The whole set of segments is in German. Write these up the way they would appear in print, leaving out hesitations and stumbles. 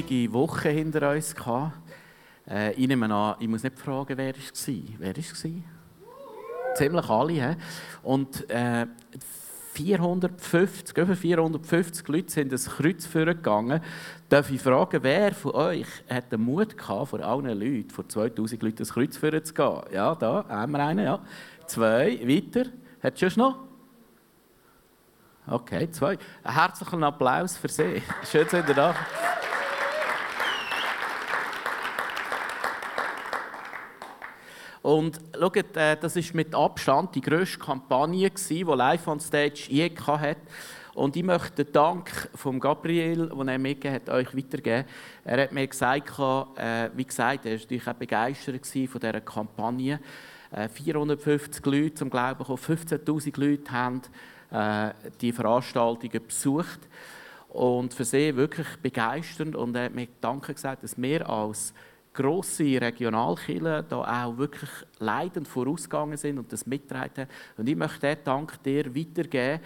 Eine Woche hinter uns gehabt. Ich nehme an, ich muss nicht fragen, wer es war. Wer war es? Ziemlich alle. He? Und 450 Leute sind ins Kreuz vorgegangen. Darf ich fragen, wer von euch hat den Mut gehabt, vor allen Leuten, vor 2000 Leuten ins Kreuz zu gehen? Ja, da haben wir einen. Ja. Zwei, weiter. Hat es schon noch? Okay, zwei. Einen herzlichen Applaus für Sie. Schön, dass ihr da seid. Und schaut, das war mit Abstand die grösste Kampagne, die Live on Stage je hatte. Und ich möchte den Dank von Gabriel, den er mitgegeben hat, euch weitergeben. Er hat mir gesagt, wie gesagt, er war natürlich auch begeistert von dieser Kampagne. 450 Leute zum Glauben gekommen, 15'000 Leute haben die Veranstaltungen besucht. Und für sie wirklich begeisternd. Und er hat mir Danke gesagt, dass mehr als grosse Regionalkirchen da auch wirklich leidend vorausgegangen sind und das mitgetragen haben. Und ich möchte diesen Dank dir weitergeben,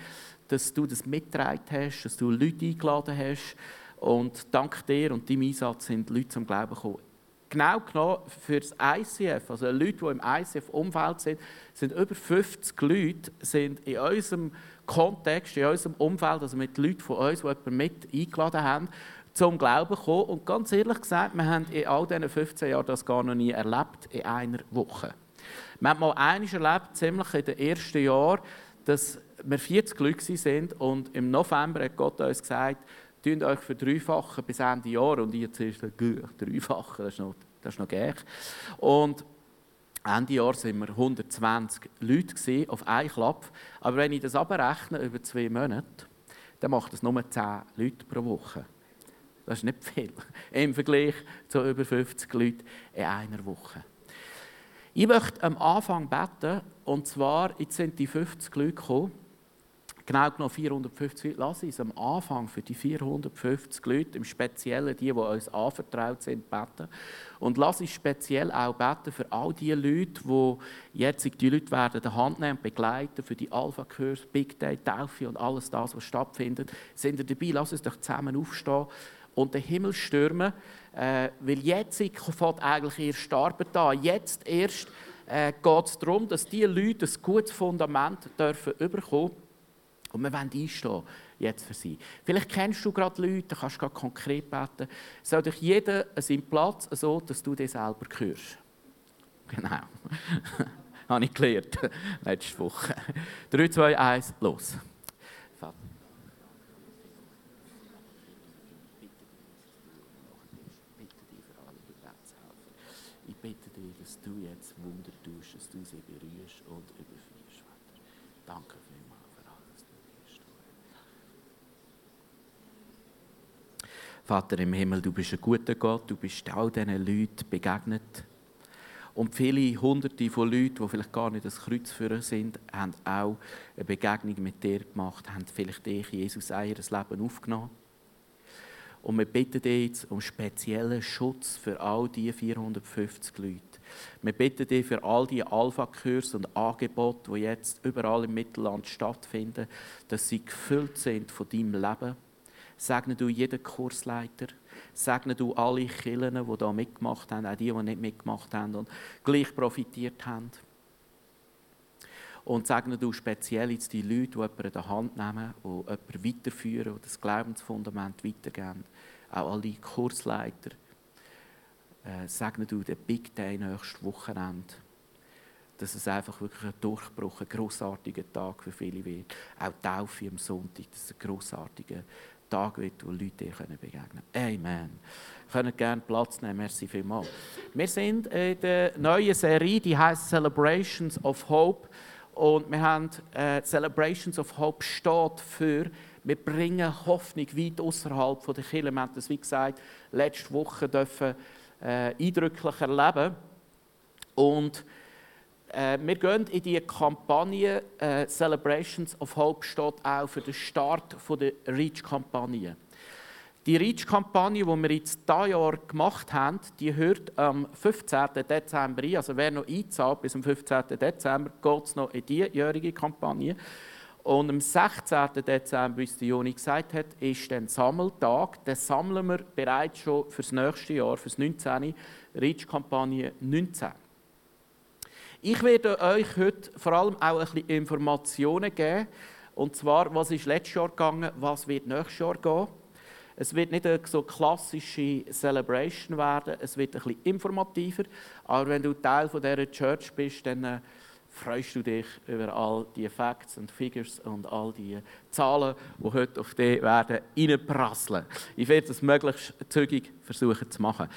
dass du das mitgetragen hast, dass du Leute eingeladen hast. Und dank dir und deinem Einsatz sind Leute zum Glauben gekommen. Genau genommen für das ICF, also Leute, die im ICF-Umfeld sind, sind über 50 Leute sind in unserem Kontext, in unserem Umfeld, also mit Leuten von uns, die jemanden mit eingeladen haben, zum Glauben gekommen. Und ganz ehrlich gesagt, wir haben in all diesen 15 Jahren das gar noch nie erlebt, in einer Woche. Wir haben mal eines erlebt, ziemlich in den ersten Jahren, dass wir 40 Leute waren und im November hat Gott uns gesagt, «Tönt euch für verdreifachen bis Ende Jahr.» Und ich zuerst sage, «Dreifachen, das ist noch gleich.» Und Ende Jahr waren wir 120 Leute auf einen Klapp. Aber wenn ich das abrechne über 2 Monate, dann macht das nur 10 Leute pro Woche. Das ist nicht viel im Vergleich zu über 50 Leuten in einer Woche. Ich möchte am Anfang beten, und zwar, jetzt sind die 50 Leute gekommen, genau genommen 450 Leute. Lass uns am Anfang für die 450 Leute, im Speziellen die uns anvertraut sind, beten. Und lass uns speziell auch beten für all die Leute, die jetzt die Leute werden die Hand nehmen und begleiten, für die Alpha-Kurs, Big Day, Taufe und alles das, was stattfindet. Sind ihr dabei? Lass uns doch zusammen aufstehen und den Himmel stürmen, weil jetzt fängt eigentlich erst Arbeit an. Jetzt erst geht es darum, dass diese Leute ein gutes Fundament dürfen bekommen dürfen. Und wir wollen einstehen jetzt für sie. Vielleicht kennst du gerade Leute, da kannst du gerade konkret beten. Es soll dich jeder an seinem Platz, so dass du dich selber hörst. Genau. Habe ich gelernt, letzte Woche. 3, 2, 1, los. Du jetzt Wunder tust, dass du sie berührst und überführst, Vater. Danke vielmals für alles, was du tust. Vater im Himmel, du bist ein guter Gott, du bist all diesen Leuten begegnet. Und viele Hunderte von Leuten, die vielleicht gar nicht das Kreuz führen sind, haben auch eine Begegnung mit dir gemacht, haben vielleicht dich, Jesus, in ihr Leben aufgenommen. Und wir bitten dich jetzt um speziellen Schutz für all diese 450 Leute. Wir bitten dich für all die Alpha-Kurse und Angebote, die jetzt überall im Mittelland stattfinden, dass sie gefüllt sind von deinem Leben. Segne du jeden Kursleiter, segne du alle Kirchen, die da mitgemacht haben, auch die nicht mitgemacht haben und gleich profitiert haben. Und segne du speziell jetzt die Leute, die jemanden in die Hand nehmen, die jemanden weiterführen, die das Glaubensfundament weitergeben. Auch alle Kursleiter. Segne du den Big Day nächstes Wochenende. Dass es einfach wirklich ein Durchbruch, ein grossartiger Tag für viele wird. Auch die Taufe am Sonntag, dass es ein grossartiger Tag wird, wo Leute dir begegnen können. Amen. Ihr könnt gerne Platz nehmen. Merci vielmals. Wir sind in der neuen Serie, die heisst Celebrations of Hope. Und wir haben Celebrations of Hope steht für, wir bringen Hoffnung weit ausserhalb der Kirche. Wir haben das, wie gesagt, letzte Woche dürfen eindrücklich erleben. Und wir gehen in die Kampagne Celebrations of Hope steht auch für den Start der REACH-Kampagne. Die REACH-Kampagne, die wir jetzt dieses Jahr gemacht haben, die hört am 15. Dezember ein. Also wer noch einzahlt bis am 15. Dezember, geht es noch in die jährige Kampagne. Und am 16. Dezember, wie es die Joni gesagt hat, ist dann Sammeltag. Dann sammeln wir bereits schon für das nächste Jahr, für das 19. REACH-Kampagne 19. Ich werde euch heute vor allem auch ein bisschen Informationen geben. Und zwar, was ist letztes Jahr gegangen, was wird nächstes Jahr gehen. Es wird nicht eine so klassische Celebration werden, es wird ein bisschen informativer. Aber wenn du Teil von dieser Church bist, dann freust du dich über all die Facts und Figures und all die Zahlen, die heute auf dich werden reinprasseln. Ich werde das möglichst zügig versuchen zu machen.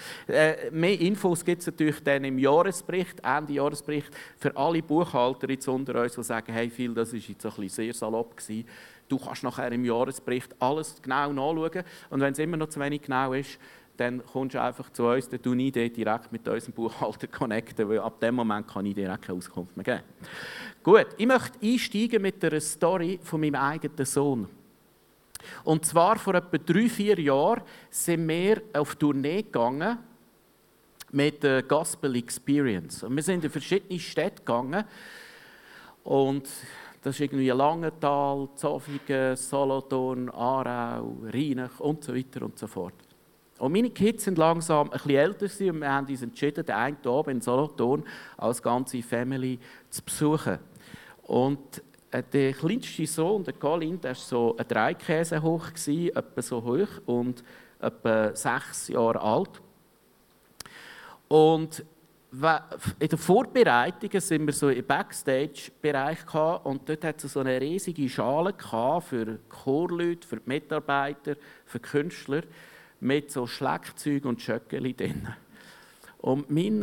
Mehr Infos gibt es natürlich dann im Jahresbericht, Ende Jahresbericht, für alle Buchhalter jetzt unter uns, die sagen, hey Phil, das war jetzt ein bisschen sehr salopp gewesen. Du kannst nachher im Jahresbericht alles genau nachschauen und wenn es immer noch zu wenig genau ist, dann kommst du einfach zu uns, dann kann ich dich direkt mit unserem Buchhalter connecten, weil ab dem Moment kann ich dir direkt keine Auskunft mehr geben. Gut, ich möchte einsteigen mit einer Story von meinem eigenen Sohn. Und zwar vor etwa 3-4 Jahren sind wir auf Tournee gegangen mit der Gospel Experience. Und wir sind in verschiedene Städte gegangen und das ist irgendwie Langenthal, Zofingen, Solothurn, Aarau, Reinach und so weiter und so fort. Und meine Kids sind langsam ein bisschen älter und wir haben uns entschieden, den einen Tag in Solothurn als ganze Family zu besuchen. Und der kleinste Sohn, der Colin, der war so ein Dreikäse hoch, etwa so hoch und etwa 6 Jahre alt. Und in den Vorbereitungen sind wir so im Backstage-Bereich und dort hatte es so eine riesige Schale für Chorleute, für die Mitarbeiter, für die Künstler, mit so Schleckzeug und Schöckeli drin. Und mein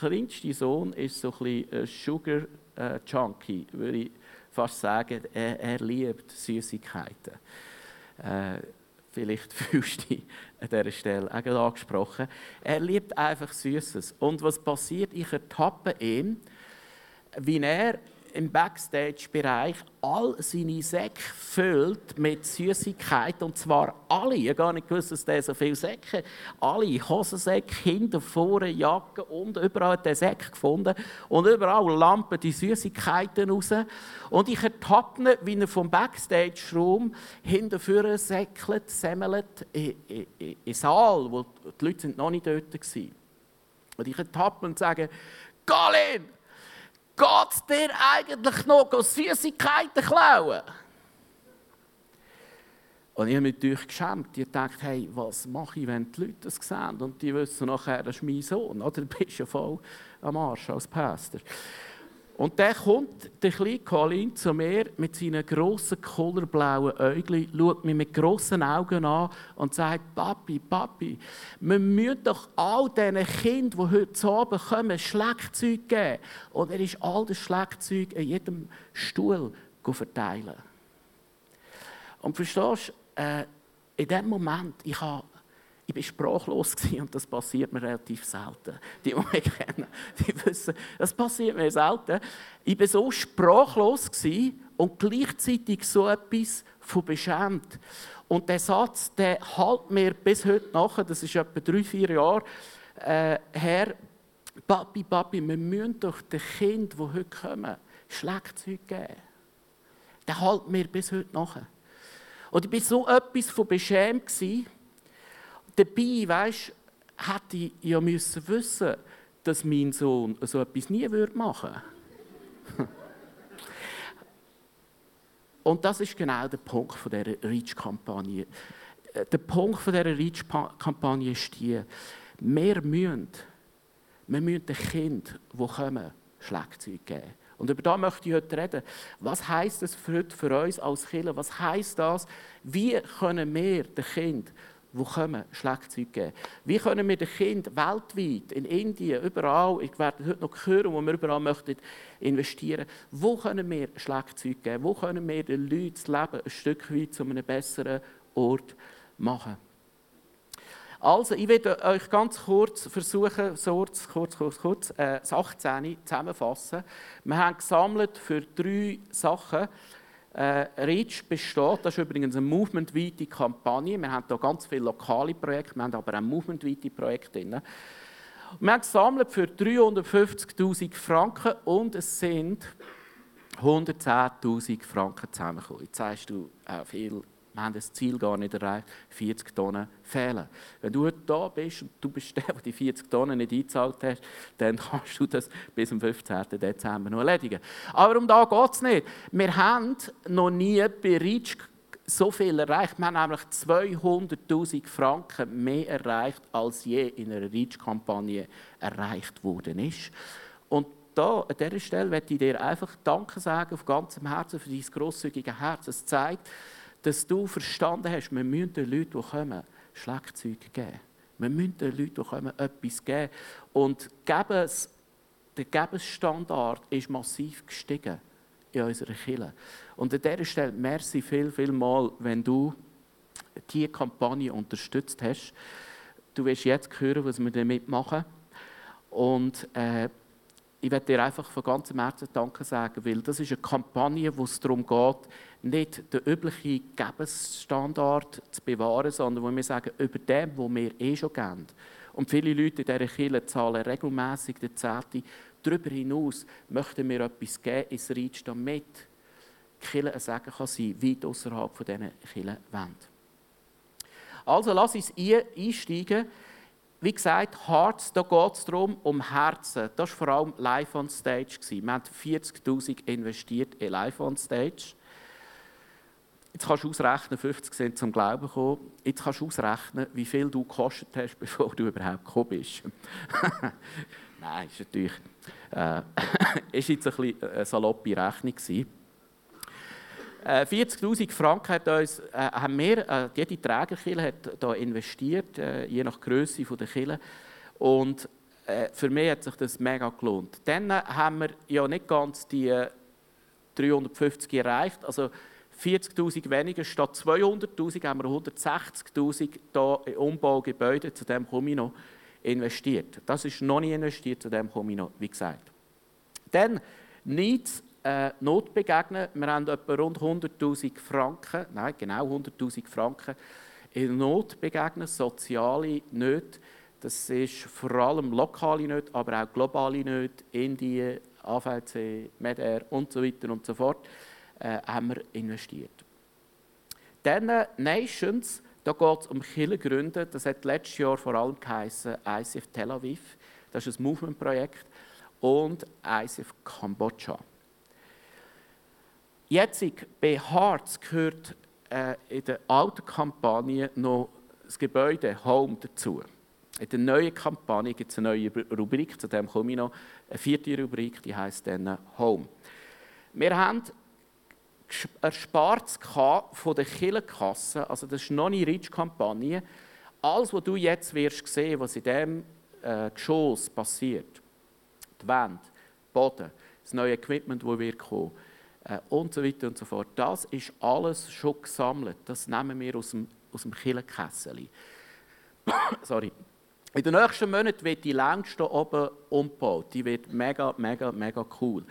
kleinster Sohn ist so ein Sugar-Junkie, würde ich fast sagen. Er liebt Süßigkeiten. Vielleicht fühlst du dich an dieser Stelle auch angesprochen. Er liebt einfach Süßes. Und was passiert? Ich ertappe ihn, wie er im Backstage-Bereich all seine Säcke füllt mit Süßigkeiten. Und zwar alle. Ich habe gar nicht gewusst, dass der so viele Säcke. Alle Hosensäcke, hinten, vorne, Jacke und überall hat er Säcke gefunden. Und überall lampen die Süßigkeiten raus. Und ich ertappe ihn, wie er vom Backstage-Raum hinten vorne säckelt, semmelt, in den Saal, wo die Leute noch nicht dort waren. Und ich ertappe ihn und sage, Colin! Geht's dir eigentlich noch Süßigkeiten klauen? Und ich habe mich natürlich geschämt. Ich dachte, hey, was mache ich, wenn die Leute das sehen? Und die wissen nachher, das ist mein Sohn. Oder? Du bist ja voll am Arsch als Pastor. Und dann kommt der kleine Colin zu mir mit seinen grossen, colorblauen Äugeln, schaut mich mit grossen Augen an und sagt, Papi, Papi, wir müssen doch all diesen Kindern, die heute Abend kommen, Schleckzeug geben. Und er ist all das Schleckzeug an jedem Stuhl verteilen. Und verstehst du, in diesem Moment, ich war sprachlos und das passiert mir relativ selten. Die mich kennen, die wissen, das passiert mir selten. Ich war so sprachlos und gleichzeitig so etwas von beschämt. Und der Satz, der hält mir bis heute nach, das ist etwa 3-4 Jahre her, Papi, Papi, wir müssen doch den Kindern, die heute kommen, Schleckzeug geben. Der hält mir bis heute nach. Und ich war so etwas von beschämt. Dabei, weisst, hätte ich ja müssen wissen, dass mein Sohn so etwas nie machen würde. Und das ist genau der Punkt von dieser REACH-Kampagne. Der Punkt von dieser REACH-Kampagne ist die, wir müssen den Kindern, die kommen, Schlagzeug geben. Und über das möchte ich heute reden. Was heisst das für heute für uns als Kirche? Was heisst das? Wie können wir den Kindern, die kommen, Schlagzeug geben? Wie können wir den Kindern weltweit, in Indien, überall, ich werde heute noch hören, wo wir überall möchten, investieren, wo können wir Schlagzeug geben? Wo können wir den Leuten das Leben ein Stück weit zu einem besseren Ort machen? Also, ich werde euch ganz kurz versuchen, das 18. zusammenfassen. Wir haben gesammelt für 3 Sachen. REACH besteht, das ist übrigens eine movementweite Kampagne. Wir haben hier ganz viele lokale Projekte, wir haben aber auch movementweite Projekte drin. Wir haben gesammelt für 350'000 Franken und es sind 110'000 Franken zusammengekommen. Jetzt sagst du, viel. Wir haben das Ziel gar nicht erreicht, 40 Tonnen fehlen. Wenn du heute da bist und du bist der, der die 40 Tonnen nicht eingezahlt hast, dann kannst du das bis zum 15. Dezember noch erledigen. Aber um das geht es nicht. Wir haben noch nie bei REACH so viel erreicht. Wir haben nämlich 200'000 Franken mehr erreicht, als je in einer REACH-Kampagne erreicht worden ist. Und da, an dieser Stelle möchte ich dir einfach Danke sagen, auf ganzem Herzen, für dein grosszügige Herz. Es zeigt, dass du verstanden hast, wir müssen den Leuten, die kommen, Schlagzeug geben. Wir müssen den Leuten, die kommen, etwas geben. Und der Gebensstandard ist massiv gestiegen in unserer Kirche. Und an dieser Stelle, merci viel mal, wenn du diese Kampagne unterstützt hast. Du wirst jetzt hören, was wir damit machen. Und ich möchte dir einfach von ganzem Herzen Danke sagen, weil das ist eine Kampagne, wo es darum geht, nicht den üblichen Gebensstandard zu bewahren, sondern wo wir sagen, über dem, was wir schon geben. Und viele Leute in dieser Kirche zahlen regelmässig den Zehnten. Darüber hinaus möchten wir etwas geben ins REACH, damit die Kirche ein Segen kann sein, weit außerhalb von diesen Kirchenwänden. Also lass uns einsteigen. Wie gesagt, Hearts, da geht es darum, um Herzen. Das war vor allem Live on Stage. Wir haben 40'000 investiert in Live on Stage. Jetzt kannst du ausrechnen, 50 sind zum Glauben gekommen. Jetzt kannst du ausrechnen, wie viel du gekostet hast, bevor du überhaupt gekommen bist. Nein, ist natürlich ist jetzt ein bisschen eine saloppe Rechnung gewesen. 40'000 Franken haben wir, jede Trägerkirche hat da investiert, je nach Grösse der Kirche. Und für mich hat sich das mega gelohnt. Dann haben wir ja nicht ganz die 350 erreicht, also 40'000 weniger, statt 200'000 haben wir 160'000 hier in Umbaugebäude, zu dem komme ich noch, investiert. Das ist noch nicht investiert, zu dem komme ich noch, wie gesagt. Dann nichts. Not begegnen. Wir haben etwa rund 100'000 Franken, nein, genau 100'000 Franken in Not begegnen, soziale Nöte. Das ist vor allem lokale Nöte, aber auch globale Nöte, Indien, AVC, Medair und so weiter und so fort, haben wir investiert. Dann Nations, da geht es um Kirchengründe. Das hat letztes Jahr vor allem geheissen ICF Tel Aviv, das ist ein Movement-Projekt, und ICF Kambodscha. Jetzt bei Hearts gehört in der alten Kampagne noch das Gebäude Home dazu. In der neuen Kampagne gibt es eine neue Rubrik, zu dem komme ich noch. Eine 4. Rubrik, die heisst dann Home. Wir haben erspart von der Kirchenkasse, also das ist noch nicht REACH-Kampagne, alles, was du jetzt wirst sehen, was in diesem Geschoss passiert. Die Wände, der Boden, das neue Equipment, das wir kommen. Und so weiter und so fort. Das ist alles schon gesammelt. Das nehmen wir aus dem Kirchenkessel. Sorry. In den nächsten Monaten wird die längste oben umgebaut. Die wird mega cool.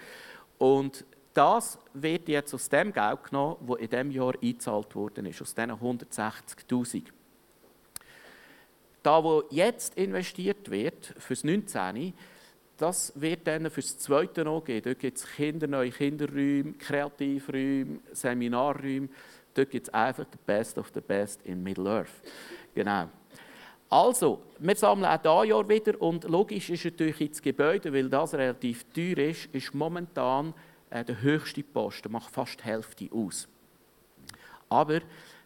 Und das wird jetzt aus dem Geld genommen, das in diesem Jahr eingezahlt worden ist, aus diesen 160'000. Da, wo jetzt investiert wird, für das 19. Das wird dann für das Zweite noch geben. Dort gibt es neue Kinderräume, Kreativräume, Seminarräume. Dort gibt es einfach the best of the best in Middle Earth. Genau. Also, wir sammeln auch dieses Jahr wieder. Und logisch ist natürlich das Gebäude, weil das relativ teuer ist, ist momentan der höchste Posten, macht fast die Hälfte aus. Aber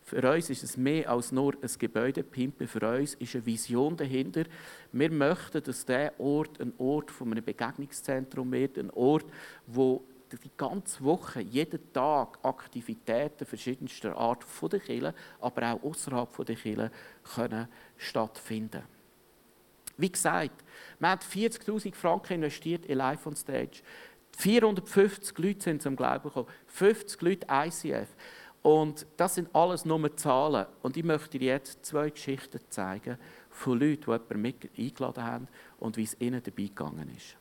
für uns ist es mehr als nur ein Gebäudepimpen. Für uns ist eine Vision dahinter. Wir möchten, dass dieser Ort ein Ort von einem Begegnungszentrum wird, ein Ort, wo die ganze Woche, jeden Tag Aktivitäten verschiedenster Art von der Kirche, aber auch außerhalb von der Kirche können stattfinden. Wie gesagt, wir haben 40'000 Franken investiert in Live on Stage. 450 Leute sind zum Glauben gekommen, 50 Leute ICF. Und das sind alles nur Zahlen. Und ich möchte dir jetzt zwei Geschichten zeigen von Leuten, die jemanden mit eingeladen haben und wie es ihnen dabei gegangen ist.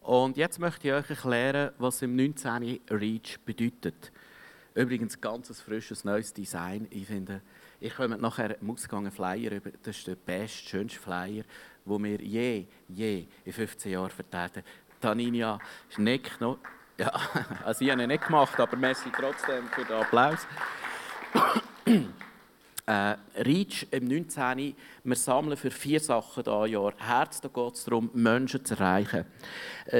Und jetzt möchte ich euch erklären, was im 19. REACH bedeutet. Übrigens, ganz ein frisches, neues Design. Ich finde, ich komme nachher im Ausgang einen Flyer über. Das ist der beste, schönste Flyer, den wir je in 15 Jahren verteilt haben. Taninja nickt noch. Ja, also ich habe ihn nicht gemacht, aber merci trotzdem für den Applaus. REACH im 19. Wir sammeln für 4 Sachen dieses Jahr. Herz, da geht es darum, Menschen zu erreichen.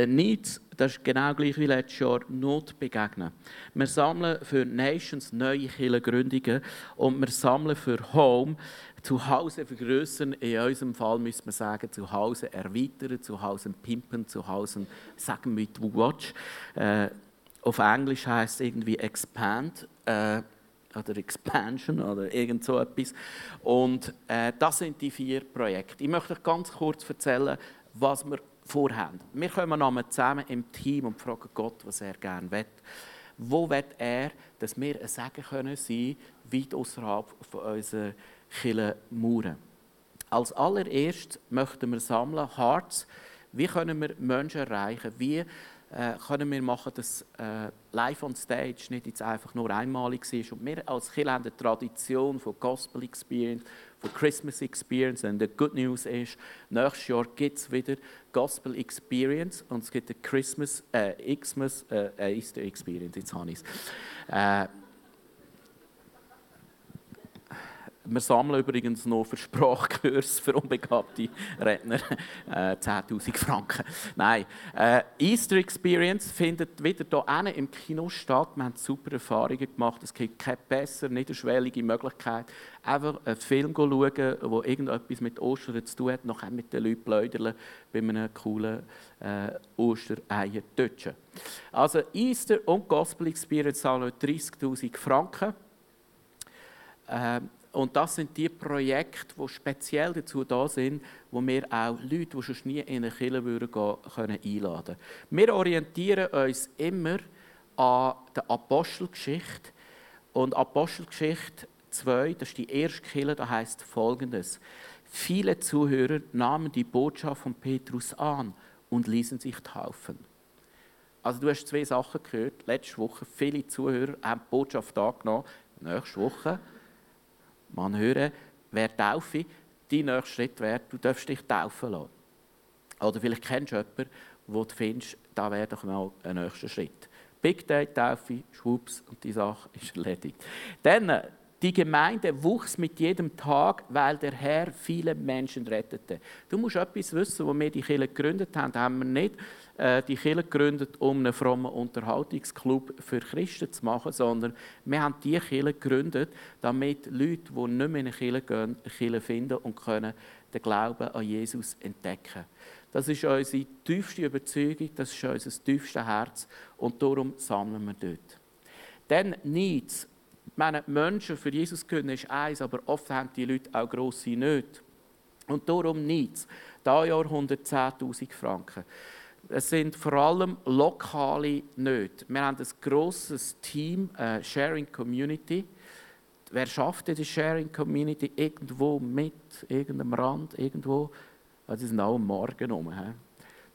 Needs, das ist genau gleich wie letztes Jahr, Not begegnen. Wir sammeln für Nations neue Kirchengründungen und wir sammeln für Home, zu Hause vergrößern, in unserem Fall müsste man sagen, zu Hause erweitern, zu Hause pimpen, zu Hause sagen mit «watch». Auf Englisch heisst es irgendwie «expand». Oder Expansion oder irgend so etwas. Und das sind die 4 Projekte. Ich möchte euch ganz kurz erzählen, was wir vorhaben. Wir kommen zusammen im Team und fragen Gott, was er gerne will. Wo will er, dass wir ein Segen können sein, weit ausserhalb von unseren Kirchenmauern. Als allererstes möchten wir sammeln, Hearts. Wie können wir Menschen erreichen? Wie können wir machen, dass Live on Stage nicht jetzt einfach nur einmalig ist. Und wir als Kirche haben eine Tradition von Gospel Experience, von Christmas Experience. Und die Good News ist, nächstes Jahr gibt es wieder Gospel Experience und es gibt eine Easter Experience. Jetzt habe ich es. Wir sammeln übrigens noch für Sprachkurse für unbegabte Redner 10'000 Franken. Nein, Easter Experience findet wieder hier im Kino statt. Wir haben super Erfahrungen gemacht. Es gibt keine besser, niederschwellige Möglichkeit. Einfach einen Film schauen, der irgendetwas mit Ostern zu tun hat. Nachher mit den Leuten pläudern bei einem coolen Ostereier-Tötchen. Also Easter und Gospel Experience sammeln 30'000 Franken. Und das sind die Projekte, die speziell dazu da sind, wo wir auch Leute, die sonst nie in eine Kirche gehen würden, einladen können. Wir orientieren uns immer an der Apostelgeschichte. Und Apostelgeschichte 2, das ist die erste Kirche, da heisst Folgendes. Viele Zuhörer nahmen die Botschaft von Petrus an und ließen sich taufen. Also du hast 2 Sachen gehört. Letzte Woche viele Zuhörer haben die Botschaft angenommen. Nächste Woche man höre, wer taufe, dein nächster Schritt wäre, du darfst dich taufen lassen. Oder vielleicht kennst du jemanden, wo du findest, da wäre doch mal ein nächster Schritt. Big Day, Taufe, schwupps, und die Sache ist erledigt. Dann, die Gemeinde wuchs mit jedem Tag, weil der Herr viele Menschen rettete. Du musst etwas wissen, wo wir die Kirche gegründet haben, haben wir nicht die Kirche gegründet, um einen frommen Unterhaltungsclub für Christen zu machen, sondern wir haben die Kirche gegründet, damit Leute, die nicht mehr in eine Kirche gehen, eine Kirche finden und können den Glauben an Jesus entdecken. Das ist unsere tiefste Überzeugung, das ist unser tiefstes Herz und darum sammeln wir dort. Dann Needs. Ich meine, Menschen für Jesus können ist eins, aber oft haben die Leute auch grosse Nöte. Und darum Needs. Dieses Jahr 110'000 Franken. Es sind vor allem lokale Nöte. Wir haben ein grosses Team, Sharing Community. Wer schafft in der Sharing Community irgendwo mit, irgendeinem Rand, irgendwo? Also die sind auch am Morgen rum.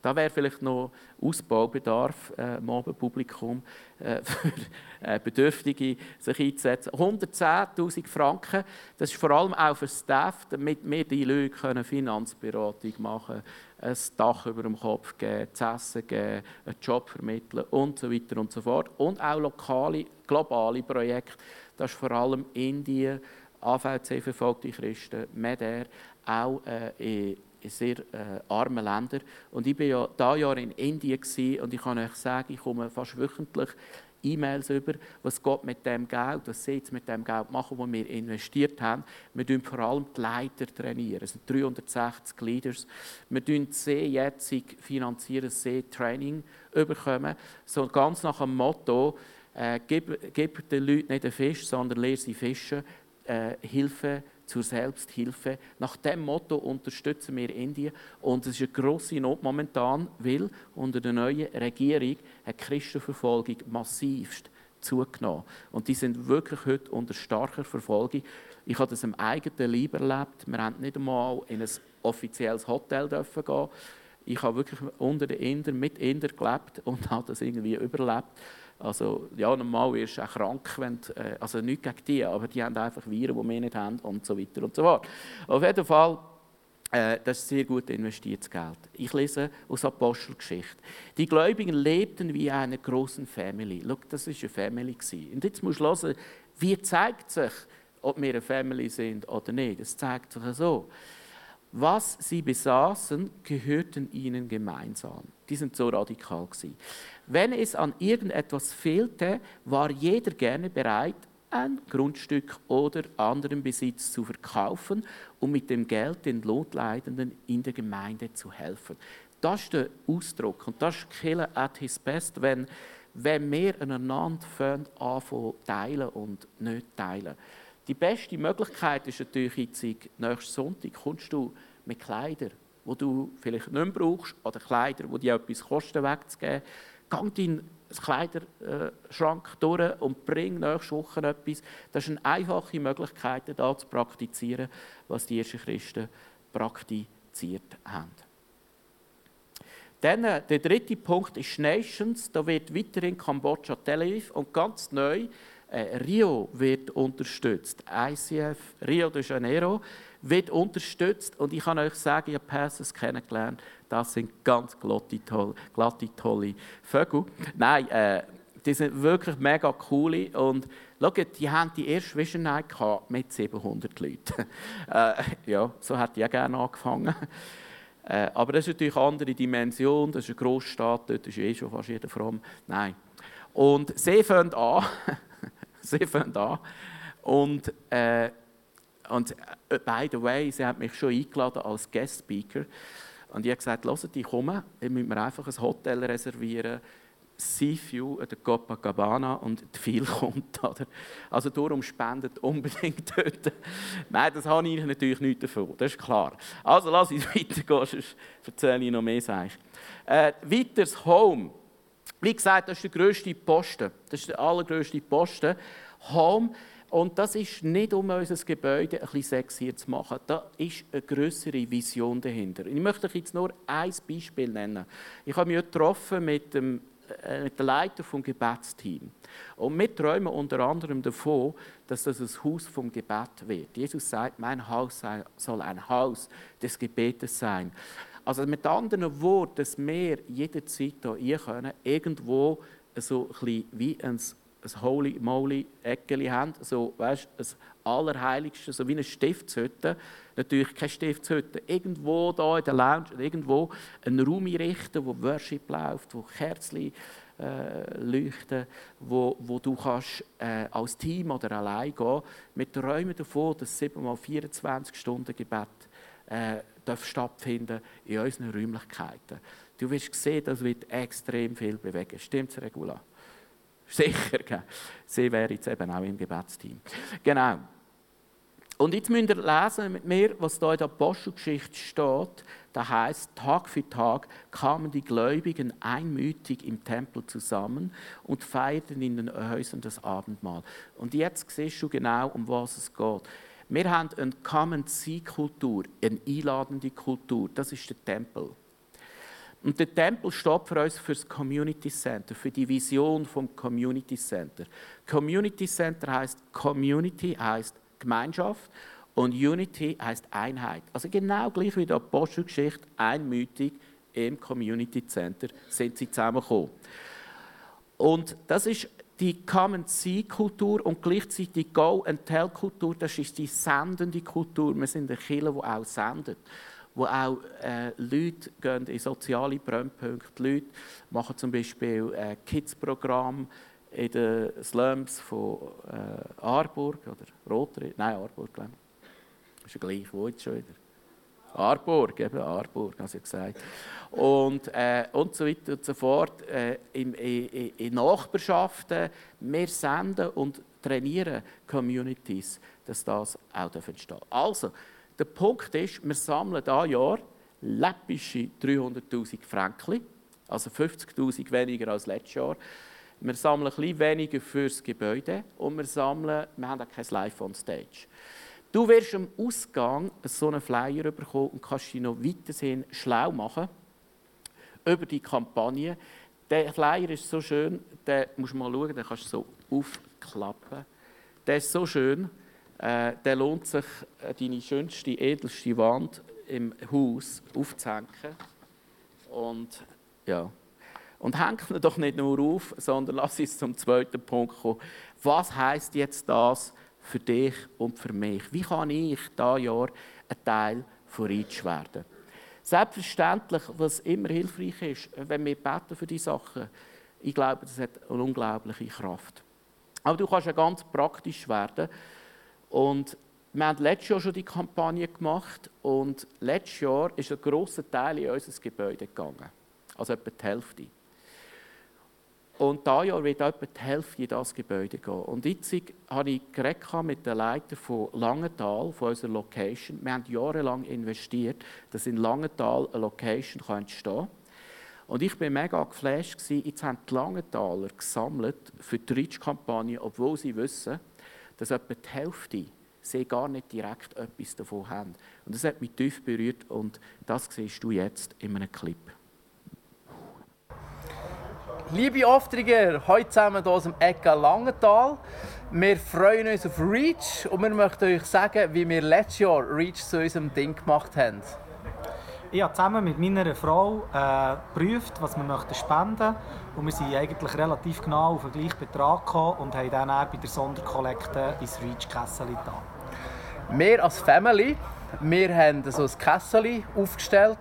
Da wäre vielleicht noch Ausbaubedarf im Abendpublikum für Bedürftige sich einzusetzen. 110'000 Franken, das ist vor allem auch für Staff, damit wir die Leute können Finanzberatung machen können, ein Dach über dem Kopf geben, zu essen geben, einen Job vermitteln und so weiter und so fort. Und auch lokale, globale Projekte, das ist vor allem Indien, AVC verfolgte Christen, Medair, auch in sehr armen Ländern. Und ich war ja dieses Jahr in Indien und ich kann euch sagen, ich komme fast wöchentlich E-Mails über, was Gott mit dem Geld, was sie jetzt mit dem Geld machen, das wir investiert haben. Wir trainieren vor allem die Leiter. Es sind 360 Leaders. Wir finanzieren sie jetzt, sie Training bekommen. So ganz nach dem Motto, gib den Leuten nicht den Fisch, sondern lehre sie fischen. Hilfe zur Selbsthilfe. Nach dem Motto unterstützen wir Indien. Und es ist eine grosse Not momentan, weil unter der neuen Regierung hat die Christenverfolgung massivst zugenommen. Und die sind wirklich heute unter starker Verfolgung. Ich habe das am eigenen Leib erlebt. Wir haben nicht einmal in ein offizielles Hotel dürfen gehen. Ich habe wirklich unter den Indern, mit Indern gelebt und habe das irgendwie überlebt. Also, ja, normal wirst du auch krank, wenn du, also nichts gegen die, aber die haben einfach Viren, die wir nicht haben und so weiter und so fort. Auf jeden Fall, das ist sehr gut investiertes Geld. Ich lese aus Apostelgeschichte. Die Gläubigen lebten wie eine großen Family. Schau, das war eine Family. Und jetzt musst du hören, wie zeigt sich, ob wir eine Family sind oder nicht. Das zeigt sich so. Was sie besaßen, gehörten ihnen gemeinsam. Die sind so radikal gewesen. Wenn es an irgendetwas fehlte, war jeder gerne bereit, ein Grundstück oder anderen Besitz zu verkaufen, um mit dem Geld den Notleidenden in der Gemeinde zu helfen. Das ist der Ausdruck und das ist Kirche at his best, wenn wir einander anfangen teilen und nicht teilen. Die beste Möglichkeit ist natürlich jetzt, nächsten Sonntag kommst du mit Kleidern, die du vielleicht nicht mehr brauchst, oder Kleidern, die dir etwas kosten, wegzugeben. Geh in den Kleiderschrank durch und bring nächste Woche etwas. Das ist eine einfache Möglichkeit, da zu praktizieren, was die ersten Christen praktiziert haben. Dann, der dritte Punkt ist Nations. Da wird weiterhin Kambodscha, Tel Aviv und ganz neu Rio wird unterstützt. ICF Rio de Janeiro wird unterstützt. Und ich kann euch sagen, ich habe Pastors kennengelernt. Das sind ganz glatte, tolle Vögel. Nein, die sind wirklich mega cool. Und schaut, die haben die erste Vision Night mit 700 Leuten. Ja, so hätte ich auch gerne angefangen. Aber das ist natürlich eine andere Dimension. Das ist eine Großstadt, dort ist schon fast jeder fromm. Nein. Und sie fangen an. Sie fangen an. Und by the way, sie hat mich schon eingeladen als Guest Speaker. Und ich habe gesagt, hört, ich komme, ich muss mir einfach ein Hotel reservieren. Seaview, der Copacabana und viel kommt. Oder? Also darum spendet unbedingt dort. Nein, das habe ich natürlich nicht davon, das ist klar. Also lass uns weitergehen, sonst erzähle ich noch mehr. Weiters Home. Wie gesagt, das ist der grösste Posten. Das ist der allergrösste Posten. Home. Und das ist nicht, um unser Gebäude ein bisschen sexier zu machen. Da ist eine grössere Vision dahinter. Ich möchte euch jetzt nur ein Beispiel nennen. Ich habe mich heute getroffen mit dem Leiter des Gebetsteams. Und wir träumen unter anderem davon, dass das ein Haus vom Gebet wird. Jesus sagt, mein Haus soll ein Haus des Gebetes sein. Also mit anderen Worten, dass wir jederzeit hier können, irgendwo so ein bisschen wie ein Holy Moly Eckeli haben, so weißt, ein Allerheiligste, so wie eine Stiftshütte. Natürlich keine Stiftshütte. Irgendwo da in der Lounge, irgendwo einen Raum einrichten, wo Worship läuft, wo Kerzen leuchten, wo du kannst, als Team oder allein gehen. Wir träumen davon, dass 7x24 Stunden Gebet stattfinden in unseren Räumlichkeiten. Du wirst sehen, das wird extrem viel bewegen. Stimmt's, Regula? Sicher, gell? Sie wäre jetzt eben auch im Gebetsteam. Genau. Und jetzt müsst ihr lesen mit mir, was da in der Apostelgeschichte steht. Da heisst, Tag für Tag kamen die Gläubigen einmütig im Tempel zusammen und feierten in den Häusern das Abendmahl. Und jetzt siehst du genau, um was es geht. Wir haben eine Come-and-See-Kultur, eine einladende Kultur. Das ist der Tempel. Und der Tempel steht für uns für das Community Center, für die Vision vom Community Center. Community Center heisst Community, heisst Gemeinschaft und Unity heisst Einheit. Also genau gleich wie in der Apostelgeschichte, einmütig im Community Center sind sie zusammengekommen. Und das ist die Come-and-See-Kultur und gleichzeitig die Go-and-Tell-Kultur, das ist die sendende Kultur. Wir sind eine Kirche, die auch sendet. Wo auch Leute gehen in soziale Brennpunkte. Leute machen zum Beispiel Kids-Programme, in den Slums von Aarburg oder Rotri. Nein, Aarburg, glaube ich. Ist ja gleich, wo jetzt schon wieder. Aarburg, eben Aarburg, habe ich gesagt. Und so weiter und so fort. In Nachbarschaften. Wir senden und trainieren Communities, dass das auch entstehen darf. Also, der Punkt ist, wir sammeln dieses Jahr läppische 300'000 Franken, also 50'000 weniger als letztes Jahr. Wir sammeln ein bisschen weniger fürs Gebäude und wir haben auch kein Live on Stage. Du wirst am Ausgang so einen Flyer bekommen und kannst dich noch weiterhin schlau machen über die Kampagne. Der Flyer ist so schön, den musst du mal schauen, den kannst du so aufklappen. Der ist so schön, der lohnt sich, deine schönste, edelste Wand im Haus aufzuhängen. Und ja. Und hängt ihn doch nicht nur auf, sondern lass uns zum zweiten Punkt kommen. Was heisst jetzt das für dich und für mich? Wie kann ich dieses Jahr ein Teil von REACH werden? Selbstverständlich, was immer hilfreich ist, wenn wir beten für diese Sachen, ich glaube, das hat eine unglaubliche Kraft. Aber du kannst ja ganz praktisch werden. Und wir haben letztes Jahr schon die Kampagne gemacht und letztes Jahr ist ein grosser Teil in unser Gebäude gegangen. Also etwa die Hälfte. Und dieses Jahr wird etwa die Hälfte in das Gebäude gehen. Und jetzt habe ich mit den Leitern von Langenthal, von unserer Location. Wir haben jahrelang investiert, dass in Langenthal eine Location entstehen kann. Und ich war mega geflasht. Jetzt haben die Langenthaler gesammelt für die REACH-Kampagne, obwohl sie wissen, dass etwa die Hälfte sie gar nicht direkt etwas davon haben. Und das hat mich tief berührt und das siehst du jetzt in einem Clip. Liebe Auftraggeber, heute zusammen hier aus dem Ecke Langenthal. Wir freuen uns auf REACH und wir möchten euch sagen, wie wir letztes Jahr REACH zu unserem Ding gemacht haben. Ich habe zusammen mit meiner Frau geprüft, was wir spenden möchten. Und wir sind eigentlich relativ genau auf den gleichen Betrag gekommen und haben dann bei der Sonderkollekte ins REACH-Kässeli getan. Wir als Family, wir haben so ein Kässeli aufgestellt.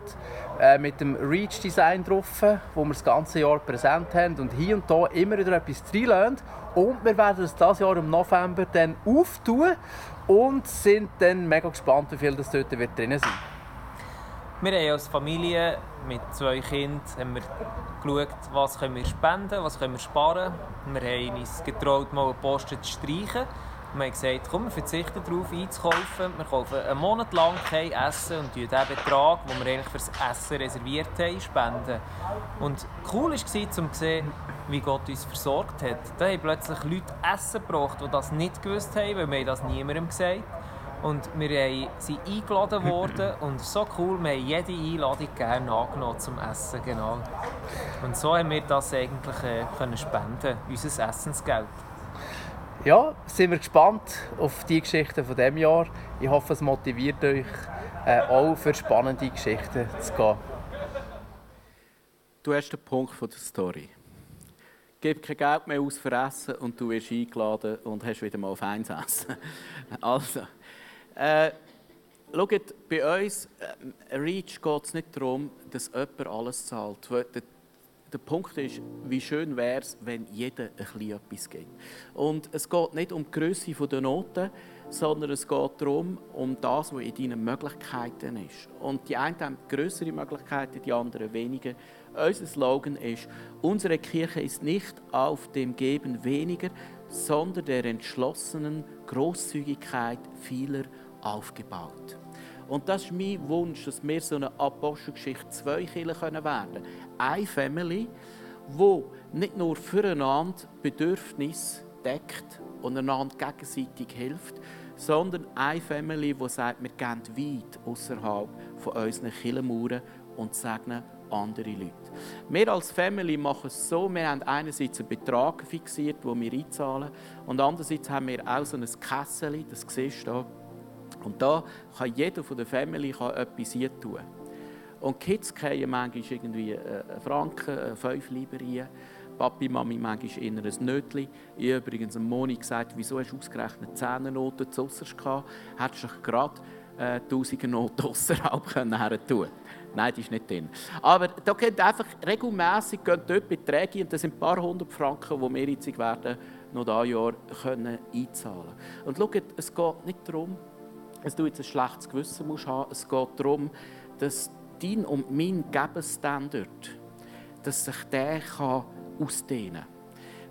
Mit dem REACH-Design drauf, wo wir das ganze Jahr präsent haben und hier und da immer wieder etwas reinlassen. Und wir werden es dieses Jahr im November dann auftun und sind dann mega gespannt, wie viel das dort drin sein wird. Wir haben als Familie mit 2 Kindern haben wir geschaut, was können wir spenden, was können wir sparen. Wir haben uns getraut, mal einen Posten zu streichen. Wir haben gesagt, komm, wir verzichten darauf, einzukaufen. Wir kaufen einen Monat lang kein Essen und spenden den Betrag, den wir eigentlich für das Essen reserviert haben, spenden. Und cool war es, um zu sehen, wie Gott uns versorgt hat. Da haben plötzlich Leute Essen gebracht, die das nicht gewusst haben, weil wir das niemandem gesagt haben. Und wir sind eingeladen worden und so cool, wir haben jede Einladung gerne angenommen zum Essen. Genau. Und so haben wir das eigentlich spenden, unser Essensgeld. Ja, sind wir gespannt auf die Geschichten von diesem Jahr. Ich hoffe, es motiviert euch, auch für spannende Geschichten zu gehen. Du hast den Punkt von der Story. Gib kein Geld mehr aus für Essen und du wirst eingeladen und hast wieder mal feines Essen. Also, schaut, bei uns REACH geht es nicht darum, dass jemand alles zahlt. Der Punkt ist, wie schön wäre es, wenn jeder ein bisschen etwas gibt. Und es geht nicht um die Grösse der Noten, sondern es geht darum, um das, was in deinen Möglichkeiten ist. Und die einen haben grössere Möglichkeiten, die anderen weniger. Unser Slogan ist, unsere Kirche ist nicht auf dem Geben weniger, sondern der entschlossenen Grosszügigkeit vieler aufgebaut. Und das ist mein Wunsch, dass wir so eine Apostelgeschichte 2 Kirche werden können. Eine Family, die nicht nur füreinander Bedürfnisse deckt und einander gegenseitig hilft, sondern eine Family, die sagt, wir gehen weit ausserhalb von unseren Kirchenmauern und segnen andere Leute. Wir als Family machen es so, wir haben einerseits einen Betrag fixiert, den wir einzahlen, und andererseits haben wir auch so ein Kässeli, das siehst du hier. Und da kann jeder von der Familie etwas hier tun. Und die Kids kriegen manchmal irgendwie einen Franken, 5 lieber rein. Papi, Mami manchmal eher ein Nötchen. Ich habe übrigens am Moni gesagt, wieso hast du ausgerechnet 10er-Noten zu äußerst gehabt? Hättest du gerade 1000er-Noten ausserhalb können tun können. Nein, die ist nicht drin. Aber da geht einfach regelmässig dort Beträge, und das sind ein paar hundert Franken, die wir jetzt werden noch dieses Jahr einzahlen können. Und schaut, es geht nicht darum, dass du jetzt ein schlechtes Gewissen musst haben. Es geht darum, dass dein und mein Gebensstandard, dass sich der ausdehnen kann.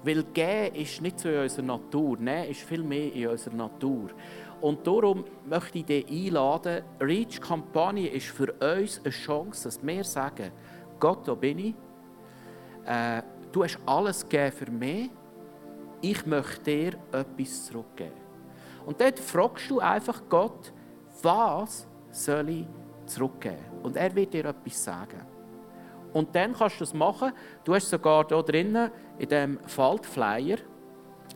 Weil geben ist nicht so in unserer Natur, nehmen ist viel mehr in unserer Natur. Und darum möchte ich dich einladen, REACH-Kampagne ist für uns eine Chance, dass wir sagen, Gott, da bin ich, du hast alles gegeben für mich, ich möchte dir etwas zurückgeben. Und dort fragst du einfach Gott, was soll ich zurückgeben? Und er wird dir etwas sagen. Und dann kannst du das machen. Du hast sogar hier drinnen, in diesem Faltflyer,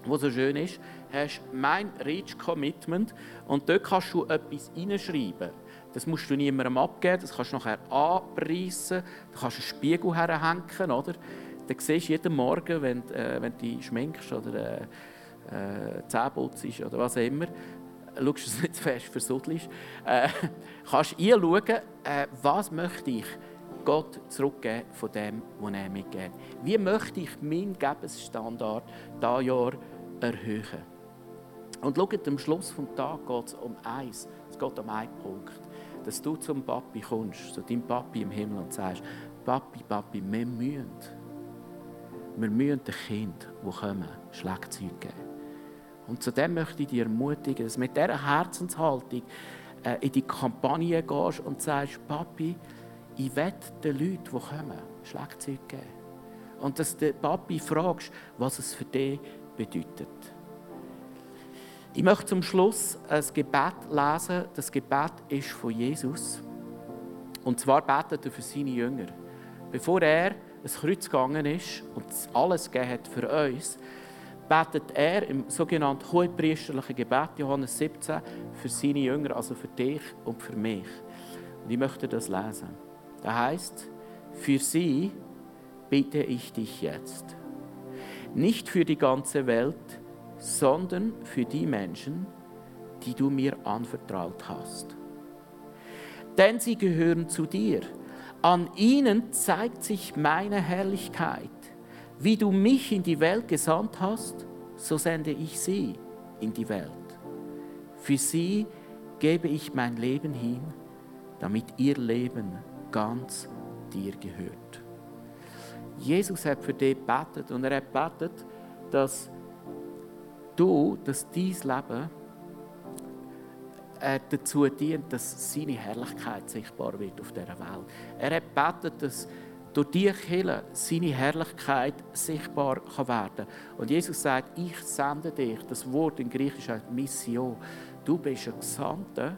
der so schön ist, hast mein Reach Commitment. Und dort kannst du etwas hineinschreiben. Das musst du niemandem abgeben, das kannst du nachher anpreisen, du kannst einen Spiegel herhängen, oder? Dann siehst du jeden Morgen, wenn du dich schminkst oder Zähne putzt oder was auch immer, schaust du es nicht zu fest, versuddelst, kannst du hinschauen, was möchte ich Gott zurückgeben von dem, was er mir gegeben hat. Wie möchte ich meinen Gebensstandard dieses Jahr erhöhen? Und schaut, am Schluss des Tages geht es um eins. Es geht um einen Punkt. Dass du zum Papi kommst, zu deinem Papi im Himmel, und sagst, Papi, Papi, wir müssen den Kindern, die kommen, Schlagzeug geben. Und zu dem möchte ich dich ermutigen, dass du mit dieser Herzenshaltung in die Kampagne gehst und sagst, Papi, ich will den Leuten, die kommen, Schlagzeug geben. Und dass du Papi fragst, was es für dich bedeutet. Ich möchte zum Schluss ein Gebet lesen. Das Gebet ist von Jesus. Und zwar betet er für seine Jünger. Bevor er ins Kreuz gegangen ist und alles gegeben hat für uns, betet er im sogenannten hohepriesterlichen Gebet, Johannes 17, für seine Jünger, also für dich und für mich. Und ich möchte das lesen. Da heißt: Für sie bitte ich dich jetzt. Nicht für die ganze Welt, sondern für die Menschen, die du mir anvertraut hast. Denn sie gehören zu dir. An ihnen zeigt sich meine Herrlichkeit. Wie du mich in die Welt gesandt hast, so sende ich sie in die Welt. Für sie gebe ich mein Leben hin, damit ihr Leben ganz dir gehört. Jesus hat für dich gebetet, und er hat gebetet, dass dein Leben dazu dient, dass seine Herrlichkeit sichtbar wird auf dieser Welt. Er hat gebetet, dass durch diese Kirche seine Herrlichkeit sichtbar werden kann. Und Jesus sagt, ich sende dich. Das Wort in Griechisch heißt Mission. Du bist ein Gesandter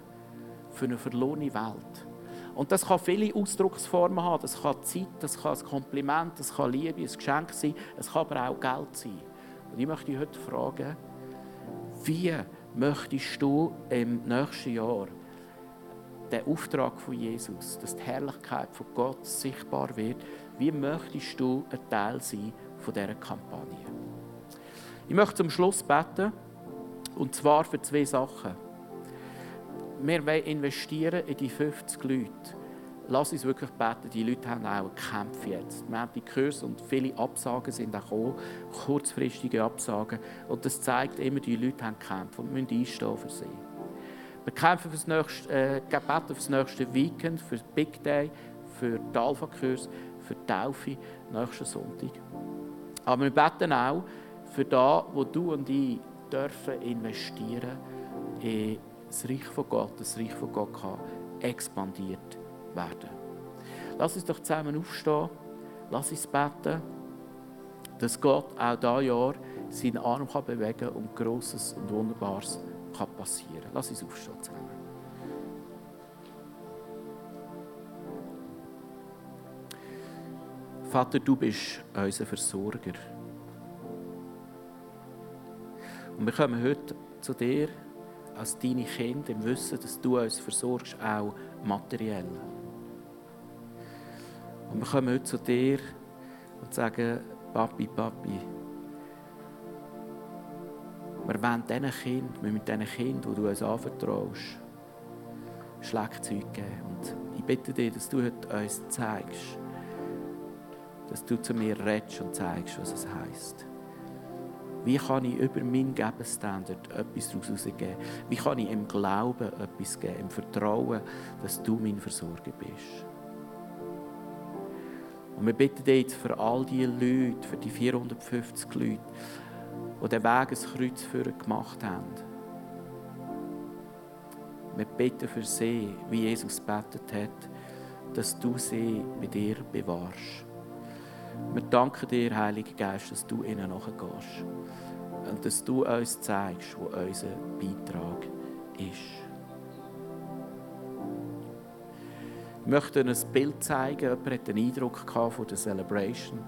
für eine verlorene Welt. Und das kann viele Ausdrucksformen haben. Das kann Zeit, das kann ein Kompliment, das kann Liebe, ein Geschenk sein, es kann aber auch Geld sein. Und ich möchte dich heute fragen, wie möchtest du im nächsten Jahr den Auftrag von Jesus, dass die Herrlichkeit von Gott sichtbar wird, wie möchtest du ein Teil sein von dieser Kampagne? Ich möchte zum Schluss beten, und zwar für zwei Sachen. Wir wollen investieren in die 50 Leute. Lass uns wirklich beten, die Leute haben auch Kämpfe jetzt. Wir haben die Kurse und viele Absagen sind auch gekommen, kurzfristige Absagen. Und das zeigt immer, die Leute haben Kämpfe und müssen einstehen für sie. Wir kämpfen für das nächste Weekend, für Big Day, für den Alpha-Kurs, für die Taufe nächsten Sonntag. Aber wir beten auch für das, wo du und ich dürfen investieren in das Reich von Gott. Das Reich von Gott kann expandiert werden. Lass uns doch zusammen aufstehen, lass uns beten, dass Gott auch dieses Jahr seinen Arm bewegen kann und Grosses und Wunderbares kann passieren. Lass uns aufstehen zusammen. Vater, du bist unser Versorger. Und wir kommen heute zu dir als deine Kinder im Wissen, dass du uns versorgst, auch materiell. Und wir kommen heute zu dir und sagen, Papi, Papi, wir wollen diesen Kindern, die du uns anvertraust, Schlagzeug geben. ich bitte dich, dass du heute uns zeigst, dass du zu mir redest und zeigst, was es heisst. Wie kann ich über meinen Gegenstandard etwas daraus herausgeben? Wie kann ich im Glauben etwas geben, im Vertrauen, dass du mein Versorger bist? Und wir bitten dich jetzt für all die Leute, für die 450 Leute, die den Weg ein Kreuz führen gemacht haben. Wir bitten für sie, wie Jesus gebetet hat, dass du sie bei dir bewahrst. Wir danken dir, Heiliger Geist, dass du ihnen nachgehst und dass du uns zeigst, wo unser Beitrag ist. Ich möchte Ihnen ein Bild zeigen. Jemand hatte den Eindruck von der Celebration,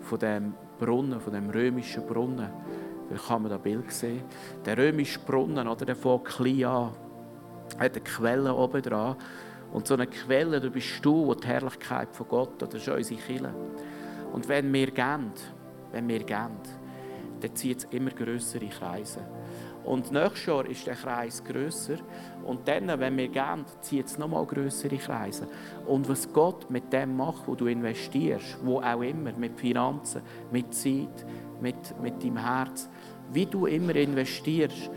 von dem Brunnen, von dem römischen Brunnen. Da kann man das Bild sehen. Der römische Brunnen, oder, der fängt klein an, hat eine Quelle oben dran. Und so eine Quelle, da bist du und die Herrlichkeit von Gott, das ist unsere Kirche. Und wenn wir gehen, dann zieht es immer grössere Kreise. Und nächstes Jahr ist der Kreis grösser. Und dann, wenn wir gehen, zieht es nochmal grössere Kreise. Und was Gott mit dem macht, wo du investierst, wo auch immer, mit Finanzen, mit Zeit, mit deinem Herz, wie du immer investierst,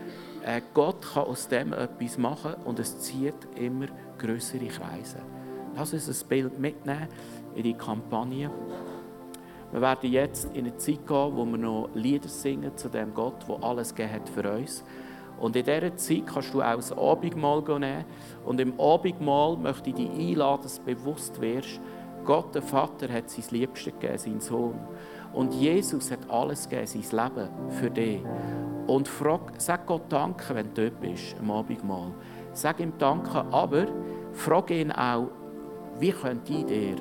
Gott kann aus dem etwas machen und es zieht immer grössere Kreise. Lass uns das Bild mitnehmen in die Kampagne. Wir werden jetzt in eine Zeit gehen, wo wir noch Lieder singen zu dem Gott, der alles gegeben hat für uns. Und in dieser Zeit kannst du auch das Abendmahl nehmen. Und im Abendmahl möchte ich dich einladen, dass du bewusst wirst, Gott, der Vater, hat sein Liebstes gegeben, seinen Sohn. Und Jesus hat alles gegeben, sein Leben für dich. Und sag Gott Danke, wenn du dort bist, im Abendmahl. Sag ihm Danke, aber frage ihn auch, wie könnte ich dir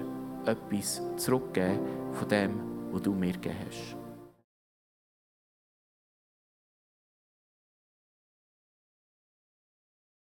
etwas zurückgeben von dem, was du mir gegeben hast.